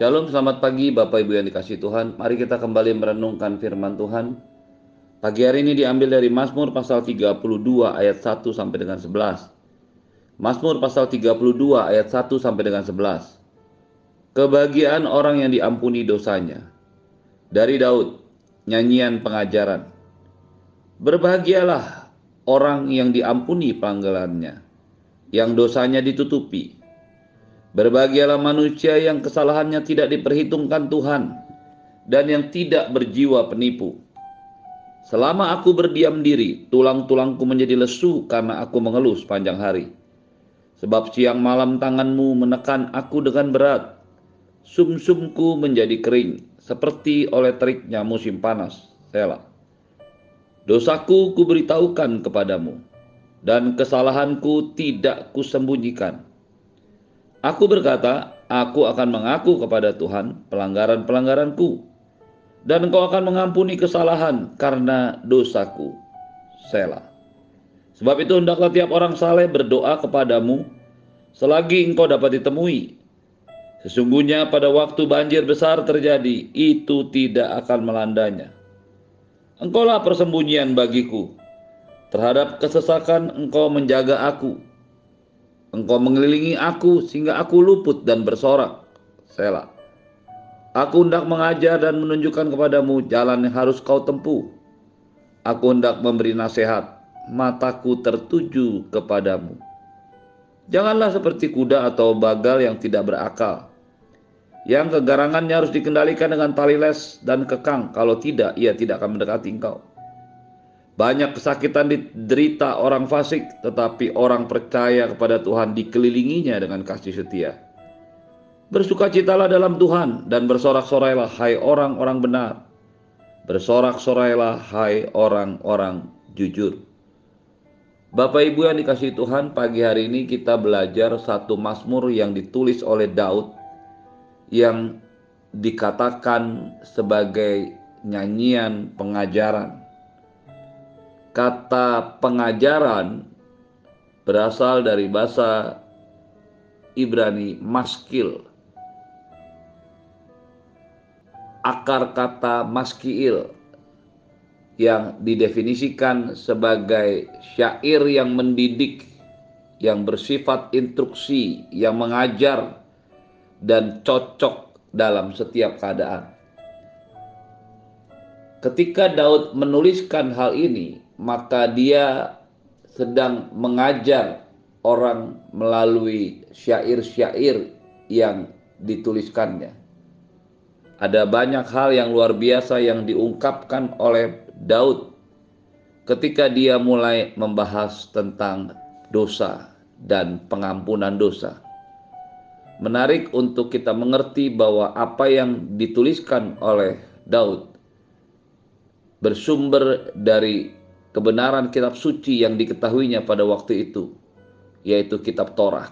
Shalom, selamat pagi Bapak Ibu yang dikasihi Tuhan. Mari kita kembali merenungkan firman Tuhan. Pagi hari ini diambil dari Mazmur pasal 32 ayat 1 sampai dengan 11. Mazmur pasal 32 ayat 1 sampai dengan 11. Kebahagiaan orang yang diampuni dosanya. Dari Daud, nyanyian pengajaran. Berbahagialah orang yang diampuni pelanggarannya, yang dosanya ditutupi. Berbahagialah manusia yang kesalahannya tidak diperhitungkan Tuhan, dan yang tidak berjiwa penipu. Selama aku berdiam diri, tulang-tulangku menjadi lesu karena aku mengeluh sepanjang hari. Sebab siang malam tanganmu menekan aku dengan berat. Sumsumku menjadi kering, seperti oleh teriknya musim panas. Selah. Dosaku kuberitahukan kepadamu, dan kesalahanku tidak kusembunyikan. Aku berkata, aku akan mengaku kepada Tuhan pelanggaran-pelanggaranku, dan Engkau akan mengampuni kesalahan karena dosaku. Selah. Sebab itu hendaklah tiap orang saleh berdoa kepadamu selagi Engkau dapat ditemui. Sesungguhnya pada waktu banjir besar terjadi, itu tidak akan melandanya. Engkaulah persembunyian bagiku. Terhadap kesesakan Engkau menjaga aku. Engkau mengelilingi aku sehingga aku luput dan bersorak. Selah. Aku hendak mengajar dan menunjukkan kepadamu jalan yang harus kau tempuh. Aku hendak memberi nasihat, mataku tertuju kepadamu. Janganlah seperti kuda atau bagal yang tidak berakal, yang kegarangannya harus dikendalikan dengan tali les dan kekang. Kalau tidak, ia tidak akan mendekati engkau. Banyak kesakitan diderita orang fasik, tetapi orang percaya kepada Tuhan dikelilinginya dengan kasih setia. Bersukacitalah dalam Tuhan dan bersorak-sorailah hai orang-orang benar. Bersorak-sorailah hai orang-orang jujur. Bapak Ibu yang dikasihi Tuhan, pagi hari ini kita belajar satu Mazmur yang ditulis oleh Daud, yang dikatakan sebagai nyanyian pengajaran. Kata pengajaran berasal dari bahasa Ibrani maskil. Akar kata maskil yang didefinisikan sebagai syair yang mendidik, yang bersifat instruksi, yang mengajar dan cocok dalam setiap keadaan. Ketika Daud menuliskan hal ini, maka dia sedang mengajar orang melalui syair-syair yang dituliskannya. Ada banyak hal yang luar biasa yang diungkapkan oleh Daud ketika dia mulai membahas tentang dosa dan pengampunan dosa. Menarik untuk kita mengerti bahwa apa yang dituliskan oleh Daud bersumber dari kebenaran kitab suci yang diketahuinya pada waktu itu, yaitu kitab Torah.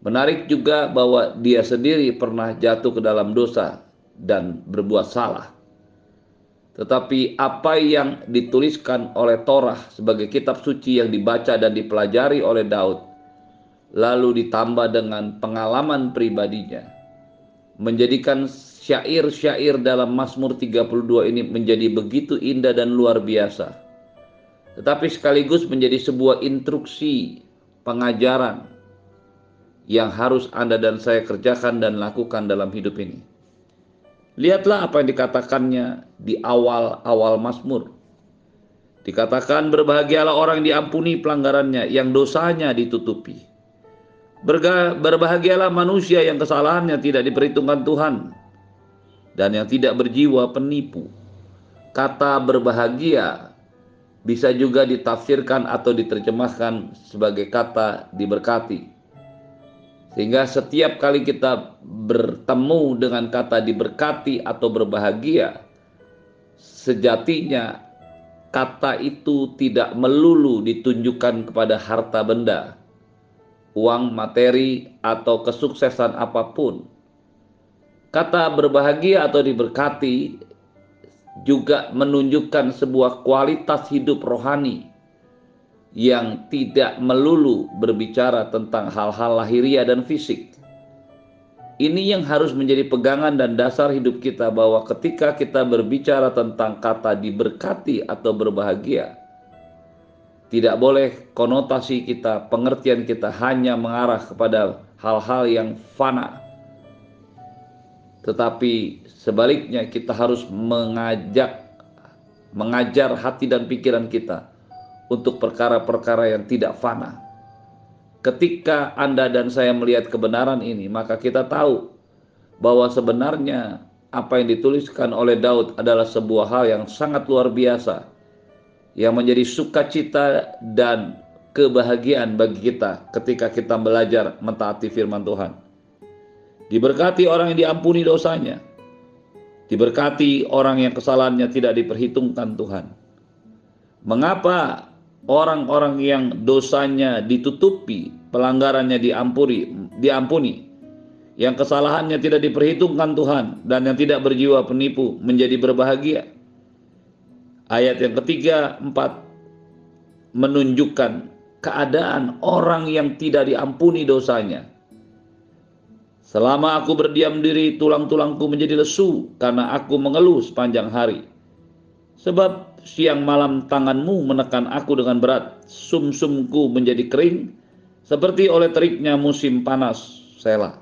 Menarik juga bahwa dia sendiri pernah jatuh ke dalam dosa dan berbuat salah. Tetapi apa yang dituliskan oleh Torah sebagai kitab suci yang dibaca dan dipelajari oleh Daud, lalu ditambah dengan pengalaman pribadinya, menjadikan syair-syair dalam Mazmur 32 ini menjadi begitu indah dan luar biasa. Tetapi sekaligus menjadi sebuah instruksi, pengajaran yang harus Anda dan saya kerjakan dan lakukan dalam hidup ini. Lihatlah apa yang dikatakannya di awal-awal Mazmur. Dikatakan berbahagialah orang yang diampuni pelanggarannya, yang dosanya ditutupi. Berbahagialah manusia yang kesalahannya tidak diperhitungkan Tuhan, dan yang tidak berjiwa penipu. Kata berbahagia bisa juga ditafsirkan atau diterjemahkan sebagai kata diberkati. Sehingga setiap kali kita bertemu dengan kata diberkati atau berbahagia, sejatinya kata itu tidak melulu ditunjukkan kepada harta benda, uang, materi, atau kesuksesan apapun. Kata berbahagia atau diberkati juga menunjukkan sebuah kualitas hidup rohani yang tidak melulu berbicara tentang hal-hal lahiriah dan fisik. Ini yang harus menjadi pegangan dan dasar hidup kita, bahwa ketika kita berbicara tentang kata diberkati atau berbahagia, tidak boleh konotasi kita, pengertian kita hanya mengarah kepada hal-hal yang fana. Tetapi sebaliknya, kita harus mengajar hati dan pikiran kita untuk perkara-perkara yang tidak fana. Ketika Anda dan saya melihat kebenaran ini, maka kita tahu bahwa sebenarnya apa yang dituliskan oleh Daud adalah sebuah hal yang sangat luar biasa, yang menjadi sukacita dan kebahagiaan bagi kita ketika kita belajar mentaati firman Tuhan. Diberkati orang yang diampuni dosanya, diberkati orang yang kesalahannya tidak diperhitungkan Tuhan. Mengapa orang-orang yang dosanya ditutupi, pelanggarannya diampuni, yang kesalahannya tidak diperhitungkan Tuhan, dan yang tidak berjiwa penipu menjadi berbahagia? Ayat yang ketiga, 4 menunjukkan keadaan orang yang tidak diampuni dosanya. Selama aku berdiam diri, tulang-tulangku menjadi lesu karena aku mengeluh sepanjang hari. Sebab siang malam tanganmu menekan aku dengan berat, sumsumku menjadi kering seperti oleh teriknya musim panas. Selah.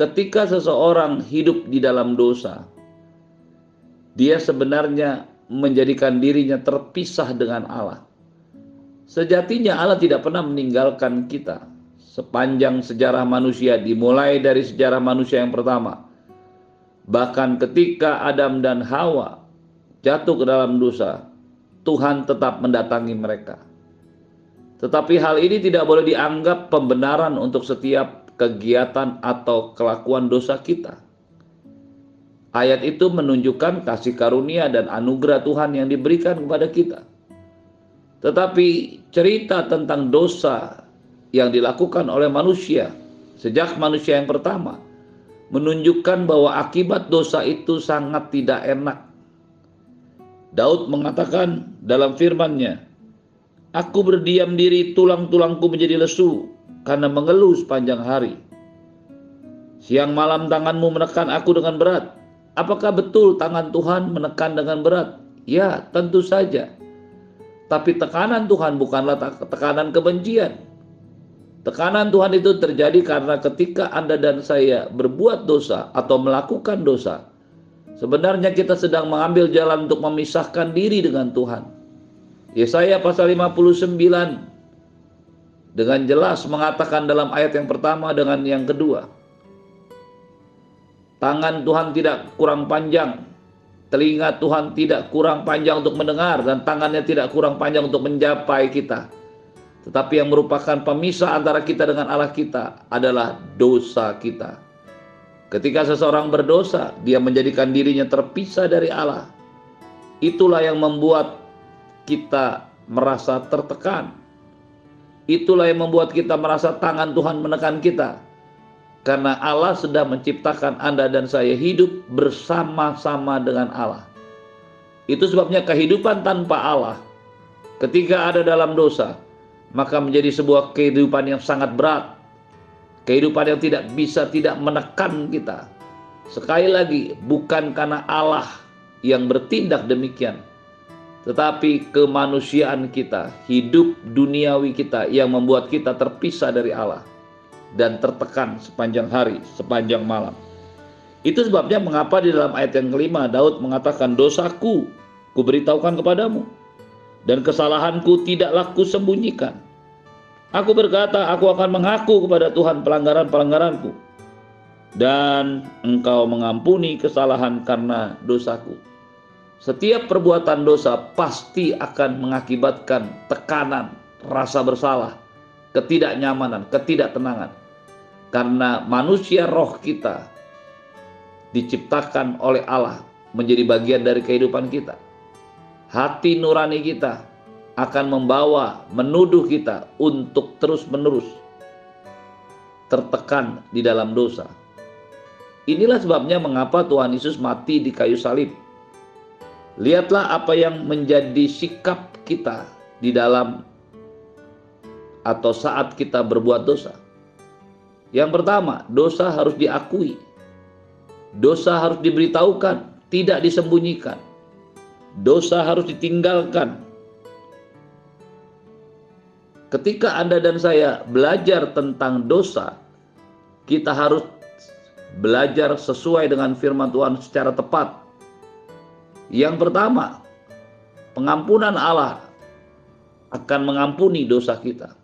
Ketika seseorang hidup di dalam dosa, dia sebenarnya menjadikan dirinya terpisah dengan Allah. Sejatinya Allah tidak pernah meninggalkan kita. Sepanjang sejarah manusia, dimulai dari sejarah manusia yang pertama, bahkan ketika Adam dan Hawa jatuh ke dalam dosa, Tuhan tetap mendatangi mereka. Tetapi hal ini tidak boleh dianggap pembenaran untuk setiap kegiatan atau kelakuan dosa kita. Ayat itu menunjukkan kasih karunia dan anugerah Tuhan yang diberikan kepada kita. Tetapi cerita tentang dosa yang dilakukan oleh manusia sejak manusia yang pertama menunjukkan bahwa akibat dosa itu sangat tidak enak. Daud mengatakan dalam firman-Nya, aku berdiam diri, tulang-tulangku menjadi lesu karena mengeluh sepanjang hari. Siang malam tanganmu menekan aku dengan berat. Apakah betul tangan Tuhan menekan dengan berat? Ya, tentu saja. Tapi tekanan Tuhan bukanlah tekanan kebencian. Tekanan Tuhan itu terjadi karena ketika Anda dan saya berbuat dosa atau melakukan dosa, sebenarnya kita sedang mengambil jalan untuk memisahkan diri dengan Tuhan. Yesaya pasal 59 dengan jelas mengatakan dalam ayat yang pertama dengan yang kedua, tangan Tuhan tidak kurang panjang, telinga Tuhan tidak kurang panjang untuk mendengar, dan tangannya tidak kurang panjang untuk mencapai kita. Tetapi yang merupakan pemisah antara kita dengan Allah kita adalah dosa kita. Ketika seseorang berdosa, dia menjadikan dirinya terpisah dari Allah. Itulah yang membuat kita merasa tertekan. Itulah yang membuat kita merasa tangan Tuhan menekan kita. Karena Allah sedang menciptakan Anda dan saya hidup bersama-sama dengan Allah. Itu sebabnya kehidupan tanpa Allah, ketika ada dalam dosa, maka menjadi sebuah kehidupan yang sangat berat. Kehidupan yang tidak menekan kita. Sekali lagi, bukan karena Allah yang bertindak demikian, tetapi kemanusiaan kita, hidup duniawi kita yang membuat kita terpisah dari Allah dan tertekan sepanjang hari, sepanjang malam. Itu sebabnya mengapa di dalam ayat yang kelima Daud mengatakan, dosaku kuberitahukan kepadaMu, dan kesalahanku tidaklah kusembunyikan. Aku berkata, aku akan mengaku kepada Tuhan pelanggaran-pelanggaranku, dan engkau mengampuni kesalahan karena dosaku. Setiap perbuatan dosa pasti akan mengakibatkan tekanan, rasa bersalah, ketidaknyamanan, ketidaktenangan. Karena manusia roh kita diciptakan oleh Allah menjadi bagian dari kehidupan kita. Hati nurani kita akan membawa, menuduh kita untuk terus-menerus tertekan di dalam dosa. Inilah sebabnya mengapa Tuhan Yesus mati di kayu salib. Lihatlah apa yang menjadi sikap kita di dalam atau saat kita berbuat dosa. Yang pertama, dosa harus diakui. Dosa harus diberitahukan, tidak disembunyikan. Dosa harus ditinggalkan. Ketika Anda dan saya belajar tentang dosa, kita harus belajar sesuai dengan firman Tuhan secara tepat. Yang pertama, pengampunan Allah akan mengampuni dosa kita.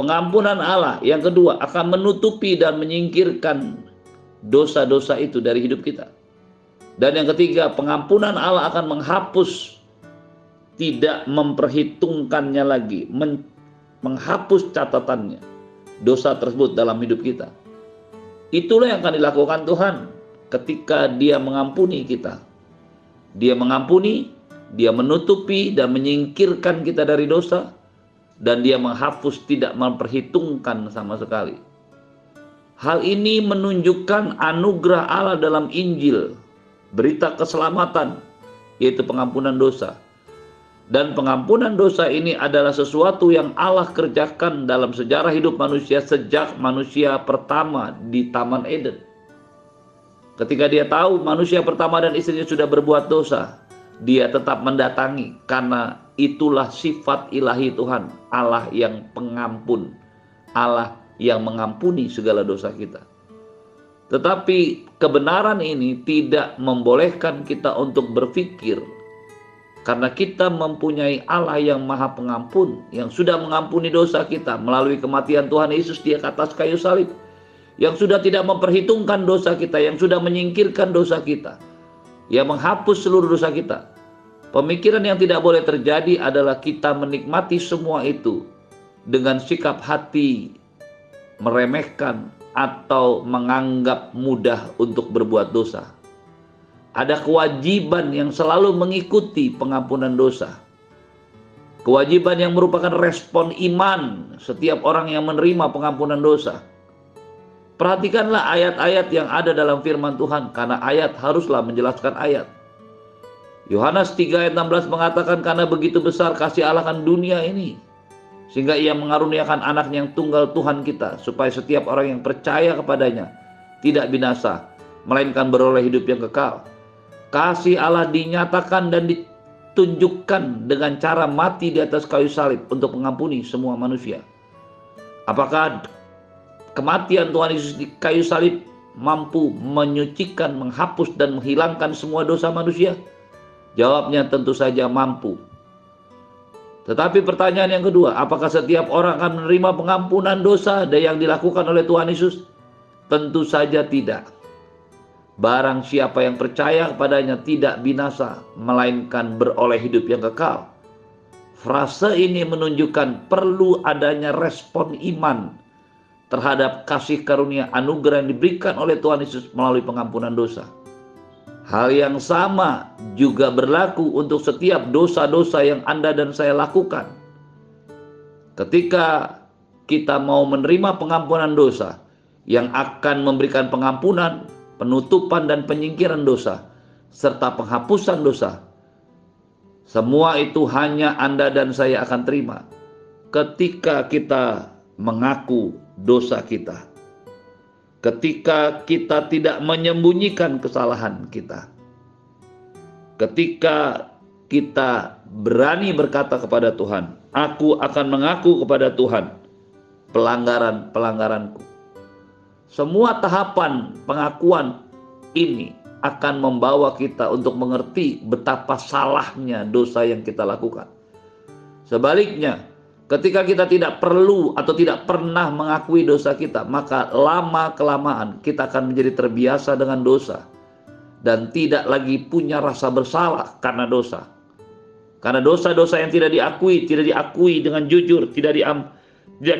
Pengampunan Allah yang kedua akan menutupi dan menyingkirkan dosa-dosa itu dari hidup kita. Dan yang ketiga, pengampunan Allah akan menghapus, tidak memperhitungkannya lagi, menghapus catatannya, dosa tersebut dalam hidup kita. Itulah yang akan dilakukan Tuhan ketika Dia mengampuni kita. Dia mengampuni, Dia menutupi dan menyingkirkan kita dari dosa, dan Dia menghapus, tidak memperhitungkan sama sekali. Hal ini menunjukkan anugerah Allah dalam Injil, berita keselamatan, yaitu pengampunan dosa. Dan pengampunan dosa ini adalah sesuatu yang Allah kerjakan dalam sejarah hidup manusia sejak manusia pertama di Taman Eden. Ketika Dia tahu manusia pertama dan istrinya sudah berbuat dosa, Dia tetap mendatangi, karena itulah sifat ilahi Tuhan, Allah yang pengampun, Allah yang mengampuni segala dosa kita. Tetapi kebenaran ini tidak membolehkan kita untuk berpikir, karena kita mempunyai Allah yang maha pengampun, yang sudah mengampuni dosa kita melalui kematian Tuhan Yesus di atas kayu salib, yang sudah tidak memperhitungkan dosa kita, yang sudah menyingkirkan dosa kita, yang menghapus seluruh dosa kita. Pemikiran yang tidak boleh terjadi adalah kita menikmati semua itu dengan sikap hati meremehkan atau menganggap mudah untuk berbuat dosa. Ada kewajiban yang selalu mengikuti pengampunan dosa. Kewajiban yang merupakan respon iman setiap orang yang menerima pengampunan dosa. Perhatikanlah ayat-ayat yang ada dalam firman Tuhan, karena ayat haruslah menjelaskan ayat. Yohanes 3 ayat 16 mengatakan, karena begitu besar kasih Allah akan dunia ini, sehingga Ia mengaruniakan anaknya yang tunggal Tuhan kita, supaya setiap orang yang percaya kepadanya tidak binasa, melainkan beroleh hidup yang kekal. Kasih Allah dinyatakan dan ditunjukkan dengan cara mati di atas kayu salib untuk mengampuni semua manusia. Apakah kematian Tuhan Yesus di kayu salib mampu menyucikan, menghapus, dan menghilangkan semua dosa manusia? Jawabnya tentu saja mampu. Tetapi pertanyaan yang kedua, apakah setiap orang akan menerima pengampunan dosa yang dilakukan oleh Tuhan Yesus? Tentu saja tidak. Barang siapa yang percaya kepadanya tidak binasa, melainkan beroleh hidup yang kekal. Frase ini menunjukkan perlu adanya respon iman terhadap kasih karunia anugerah yang diberikan oleh Tuhan Yesus melalui pengampunan dosa. Hal yang sama juga berlaku untuk setiap dosa-dosa yang Anda dan saya lakukan. Ketika kita mau menerima pengampunan dosa yang akan memberikan pengampunan, penutupan dan penyingkiran dosa, serta penghapusan dosa, semua itu hanya Anda dan saya akan terima ketika kita mengaku dosa kita, ketika kita tidak menyembunyikan kesalahan kita, ketika kita berani berkata kepada Tuhan, aku akan mengaku kepada Tuhan pelanggaran-pelanggaranku. Semua tahapan pengakuan ini akan membawa kita untuk mengerti betapa salahnya dosa yang kita lakukan. Sebaliknya, ketika kita tidak perlu atau tidak pernah mengakui dosa kita, maka lama-kelamaan kita akan menjadi terbiasa dengan dosa dan tidak lagi punya rasa bersalah karena dosa. Karena dosa-dosa yang tidak diakui dengan jujur, tidak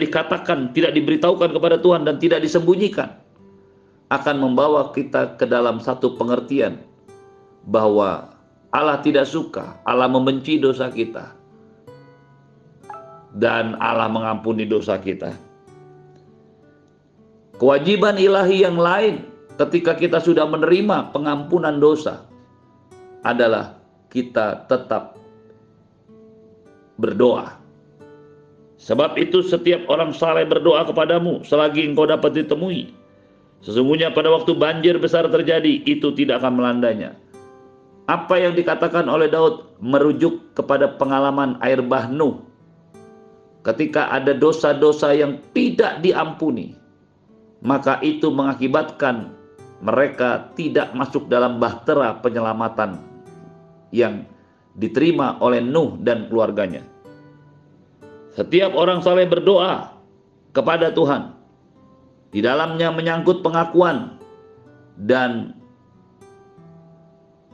dikatakan, tidak diberitahukan kepada Tuhan, dan tidak disembunyikan, akan membawa kita ke dalam satu pengertian bahwa Allah tidak suka, Allah membenci dosa kita, dan Allah mengampuni dosa kita. Kewajiban ilahi yang lain ketika kita sudah menerima pengampunan dosa adalah kita tetap berdoa. Sebab itu setiap orang saleh berdoa kepadamu selagi engkau dapat ditemui. Sesungguhnya pada waktu banjir besar terjadi, itu tidak akan melandanya. Apa yang dikatakan oleh Daud merujuk kepada pengalaman air bah Nuh, ketika ada dosa-dosa yang tidak diampuni, maka itu mengakibatkan mereka tidak masuk dalam bahtera penyelamatan yang diterima oleh Nuh dan keluarganya. Setiap orang saleh berdoa kepada Tuhan. Di dalamnya menyangkut pengakuan dan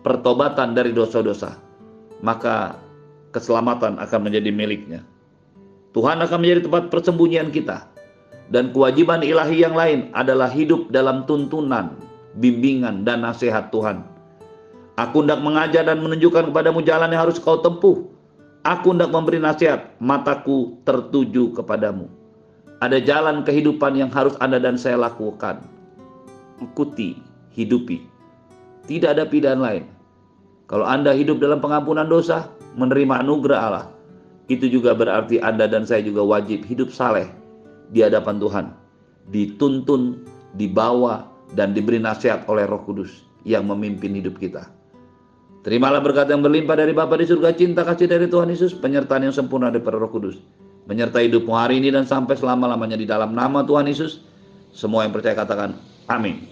pertobatan dari dosa-dosa. Maka keselamatan akan menjadi miliknya. Tuhan akan menjadi tempat persembunyian kita. Dan kewajiban ilahi yang lain adalah hidup dalam tuntunan, bimbingan, dan nasihat Tuhan. Aku hendak mengajar dan menunjukkan kepadamu jalan yang harus kau tempuh. Aku hendak memberi nasihat, mataku tertuju kepadamu. Ada jalan kehidupan yang harus Anda dan saya lakukan. Ikuti, hidupi. Tidak ada pilihan lain. Kalau Anda hidup dalam pengampunan dosa, menerima anugerah Allah, itu juga berarti Anda dan saya juga wajib hidup saleh di hadapan Tuhan. Dituntun, dibawa, dan diberi nasihat oleh Roh Kudus yang memimpin hidup kita. Terimalah berkat yang berlimpah dari Bapa di surga, cinta kasih dari Tuhan Yesus, penyertaan yang sempurna dari Roh Kudus, menyertai hidupmu hari ini dan sampai selama-lamanya, di dalam nama Tuhan Yesus. Semua yang percaya katakan amin.